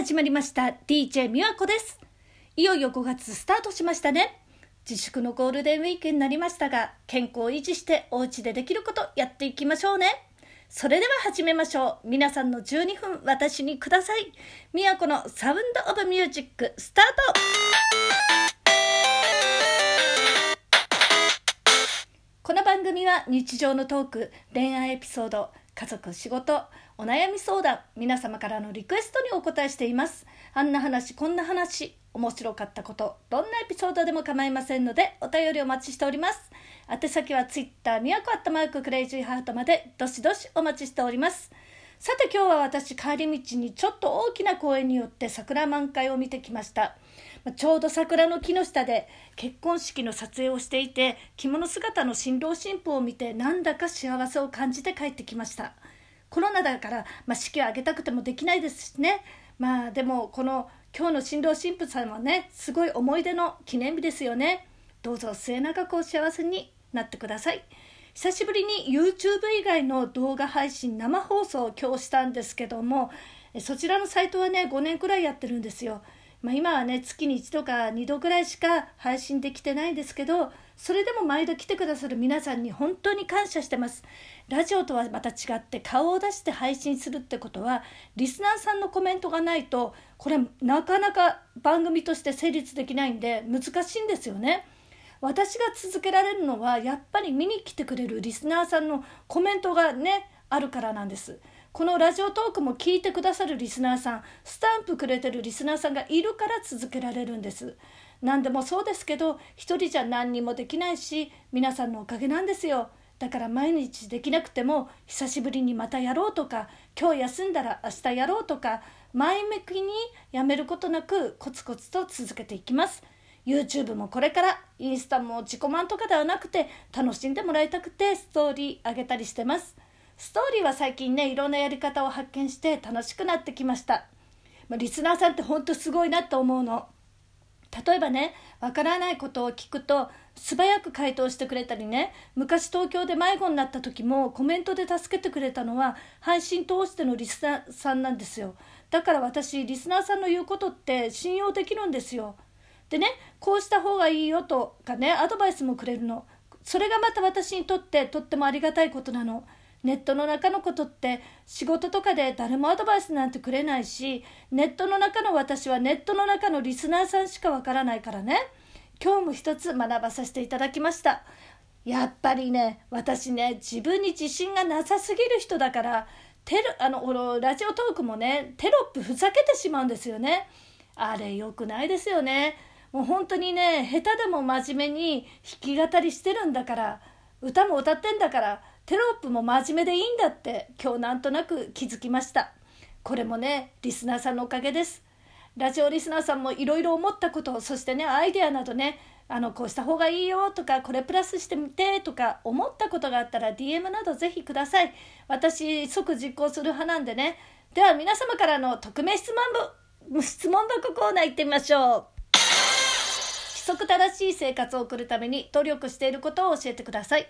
始まりました。 DJ 美和子です。いよいよ5月スタートしましたね。自粛のゴールデンウィークになりましたが、健康を維持してお家でできることやっていきましょうね。それでは始めましょう。皆さんの12分、私にください。美和子のサウンドオブミュージックスタート。この番組は日常のトーク、恋愛エピソード、家族、仕事、お悩み相談、皆様からのリクエストにお答えしています。あんな話、こんな話、面白かったこと、どんなエピソードでも構いませんので、お便りお待ちしております。宛先は Twitter、みやこ@crazyheartまで、どしどしお待ちしております。さて今日は私、帰り道にちょっと大きな公園によって桜満開を見てきました。ちょうど桜の木の下で結婚式の撮影をしていて、着物姿の新郎新婦を見てなんだか幸せを感じて帰ってきました。コロナだから、式を挙げたくてもできないですしね。でもこの今日の新郎新婦さんはね、すごい思い出の記念日ですよね。どうぞ末永くお幸せになってください。久しぶりに YouTube 以外の動画配信生放送を今日したんですけども、そちらのサイトはね5年くらいやってるんですよ。今はね月に1度か2度くらいしか配信できてないんですけど、それでも毎度来てくださる皆さんに本当に感謝してます。ラジオとはまた違って顔を出して配信するってことは、リスナーさんのコメントがないとこれなかなか番組として成立できないんで難しいんですよね。私が続けられるのはやっぱり見に来てくれるリスナーさんのコメントがねあるからなんです。このラジオトークも聞いてくださるリスナーさん、スタンプくれてるリスナーさんがいるから続けられるんです。何でもそうですけど、一人じゃ何にもできないし、皆さんのおかげなんですよ。だから毎日できなくても、久しぶりにまたやろうとか、今日休んだら明日やろうとか、前向きにやめることなくコツコツと続けていきます。 YouTube もこれから、インスタも自己満とかではなくて楽しんでもらいたくてストーリー上げたりしてます。ストーリーは最近ね、いろんなやり方を発見して楽しくなってきました。リスナーさんって本当すごいなと思うの。例えばね、わからないことを聞くと素早く回答してくれたりね、昔東京で迷子になった時もコメントで助けてくれたのは配信通してのリスナーさんなんですよ。だから私、リスナーさんの言うことって信用できるんですよ。でね、こうした方がいいよとかね、アドバイスもくれるの。それがまた私にとってとってもありがたいことなの。ネットの中のことって仕事とかで誰もアドバイスなんてくれないし、ネットの中の私はネットの中のリスナーさんしかわからないからね。今日も一つ学ばさせていただきました。やっぱりね、私ね、自分に自信がなさすぎる人だから、ラジオトークもねテロップふざけてしまうんですよね。あれ良くないですよね。もう本当にね、下手でも真面目に弾き語りしてるんだから、歌も歌ってんだから、テロップも真面目でいいんだって今日なんとなく気づきました。これもね、リスナーさんのおかげです。ラジオリスナーさんもいろいろ思ったこと、そしてね、アイデアなどね、こうした方がいいよとか、これプラスしてみてとか思ったことがあったら DM などぜひください。私即実行する派なんでね。では皆様からの匿名質問箱コーナー行ってみましょう。規則正しい生活を送るために努力していることを教えてください。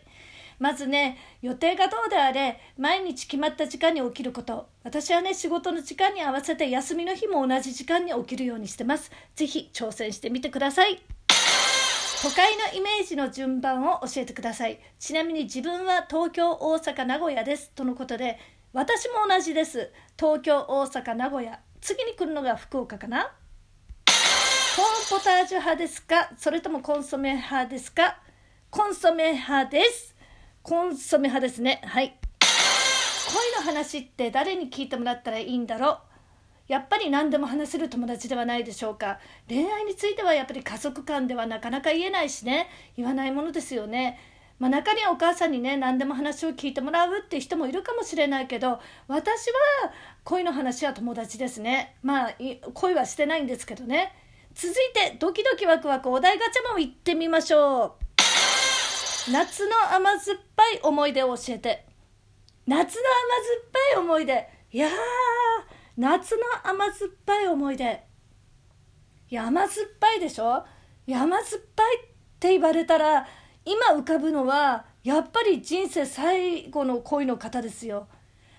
まずね、予定がどうであれ毎日決まった時間に起きること。私はね、仕事の時間に合わせて休みの日も同じ時間に起きるようにしてます。ぜひ挑戦してみてください。都会のイメージの順番を教えてください。ちなみに自分は東京、大阪、名古屋ですとのことで、私も同じです。東京、大阪、名古屋、次に来るのが福岡かな。コーンポタージュ派ですか、それともコンソメ派ですか。コンソメ派です。コンソメ派ですね。はい。恋の話って誰に聞いてもらったらいいんだろう。やっぱり何でも話せる友達ではないでしょうか。恋愛についてはやっぱり家族間ではなかなか言えないしね、言わないものですよね。中にはお母さんにね、何でも話を聞いてもらうって人もいるかもしれないけど、私は恋の話は友達ですね。恋はしてないんですけどね。続いてドキドキワクワクお題ガチャも行ってみましょう。夏の甘酸っぱい思い出を教えて。夏の甘酸っぱい思い出。夏の甘酸っぱい思い出。甘酸っぱいでしょ。甘酸っぱいって言われたら、今浮かぶのはやっぱり人生最後の恋の方ですよ。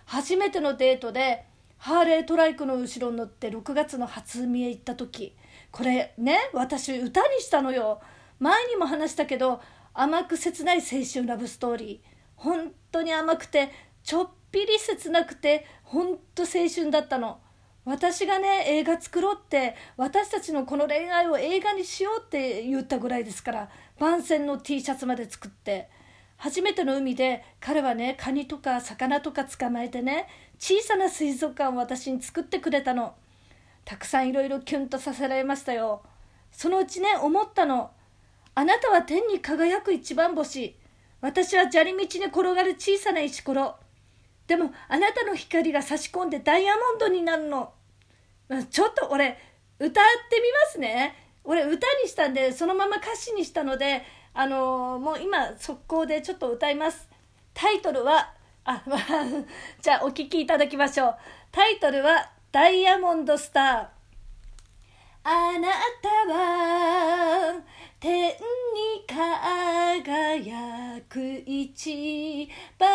初めてのデートでハーレートライクの後ろに乗って6月の初海へ行った時、これね、私歌にしたのよ。前にも話したけど、甘く切ない青春ラブストーリー、本当に甘くてちょっぴり切なくて、本当青春だったの。私がね、映画作ろうって、私たちのこの恋愛を映画にしようって言ったぐらいですから、番宣の T シャツまで作って、初めての海で彼はね、カニとか魚とか捕まえてね、小さな水族館を私に作ってくれたの。たくさんいろいろキュンとさせられましたよ。そのうちね、思ったの。あなたは天に輝く一番星、私は砂利道に転がる小さな石ころ。でもあなたの光が差し込んでダイヤモンドになるの。ちょっと俺歌ってみますね。俺歌にしたんで、そのまま歌詞にしたので、もう今速攻でちょっと歌います。タイトルはじゃあお聞きいただきましょう。タイトルはダイヤモンドスター。あなたは天に輝く一番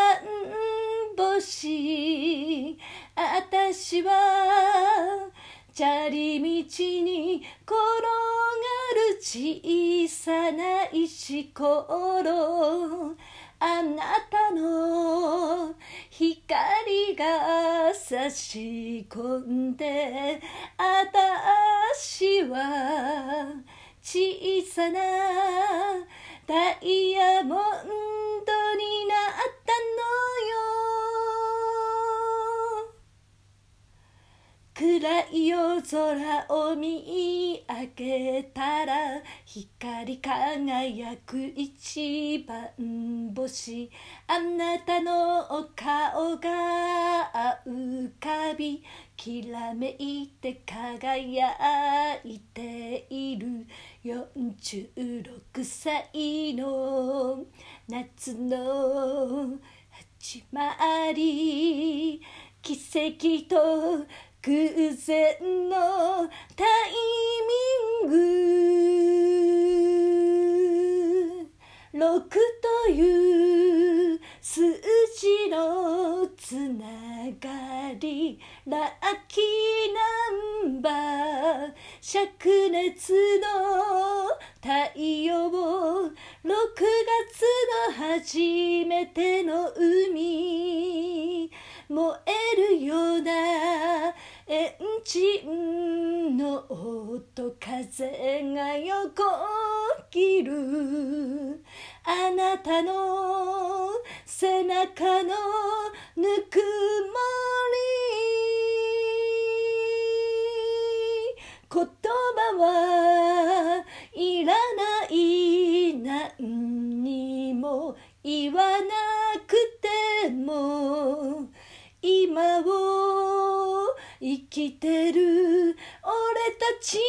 星、私は砂利道に転がる小さな石ころ、あなたの光が差し込んで、あたしは小さなダイヤモンドになったのよ。暗い夜空を見上げたら、光輝く一番星、あなたのお顔が浮かび、きらめいて輝いている46歳の夏の始まり、奇跡と偶然のタイミング、6という数字のつながり、ラッキーナンバー、灼熱の太陽、6月の初めての海、燃えるようなエンジンの音、風が横切る、あなたの背中のぬくもり、言葉はいらない、何にも言わなくても、今を生きてる俺たちに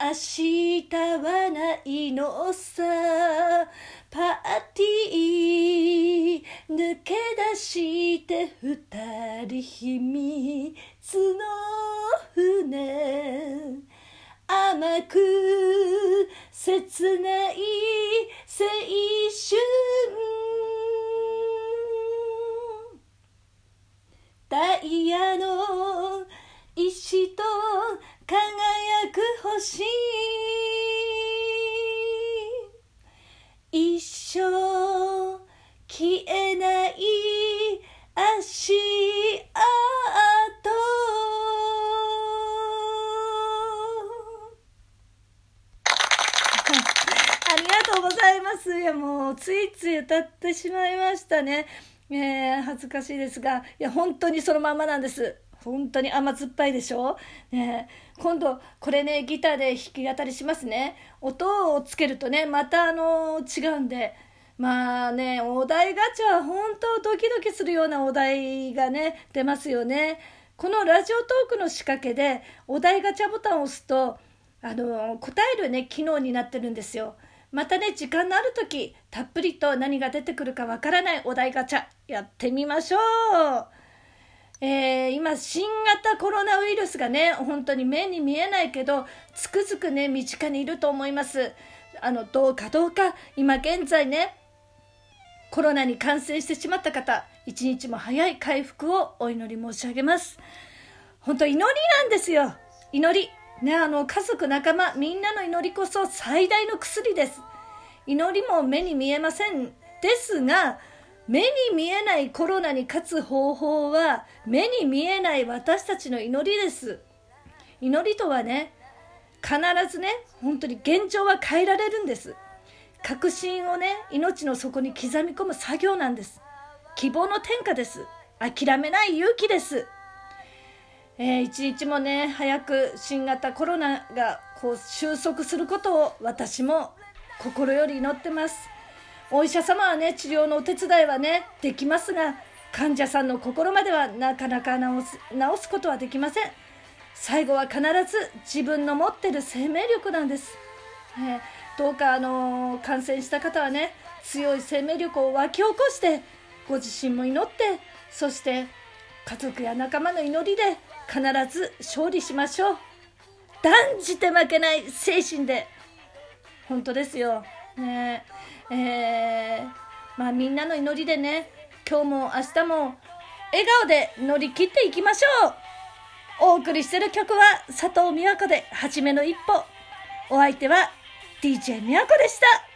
明日はないのさ。パーティー抜け出して二人秘密の船、甘く切ない青春、ダイヤの石と輝く星、一生消えない足跡、ありがとうございます。いや、もうついつい歌ってしまいましたね。恥ずかしいですが、いや本当にそのまんまなんです。本当に甘酸っぱいでしょ、ね、今度これね、ギターで弾き語りしますね。音をつけるとね、また違うんで、まあね、お題ガチャは本当ドキドキするようなお題がね、出ますよね。このラジオトークの仕掛けでお題ガチャボタンを押すと答えるね、機能になってるんですよ。またね、時間のあるとき、たっぷりと何が出てくるかわからないお題ガチャ、やってみましょう。今、新型コロナウイルスがね、本当に目に見えないけど、つくづくね、身近にいると思います。どうか、今現在ね、コロナに感染してしまった方、一日も早い回復をお祈り申し上げます。本当祈りなんですよ。祈りね、家族仲間みんなの祈りこそ最大の薬です。祈りも目に見えませんですが、目に見えないコロナに勝つ方法は目に見えない私たちの祈りです。祈りとはね、必ずね、本当に現状は変えられるんです。確信をね、命の底に刻み込む作業なんです。希望の転化です。諦めない勇気です。一日もね、早く新型コロナが収束することを私も心より祈ってます。お医者様はね、治療のお手伝いはね、できますが、患者さんの心まではなかなか治すことはできません。最後は必ず自分の持ってる生命力なんです。どうか感染した方はね、強い生命力を湧き起こして、ご自身も祈って、そして家族や仲間の祈りで必ず勝利しましょう。断じて負けない精神で。本当ですよ。ねえ、みんなの祈りでね、今日も明日も笑顔で乗り切っていきましょう。お送りしてる曲は佐藤美和子で初めの一歩。お相手は DJ 美和子でした。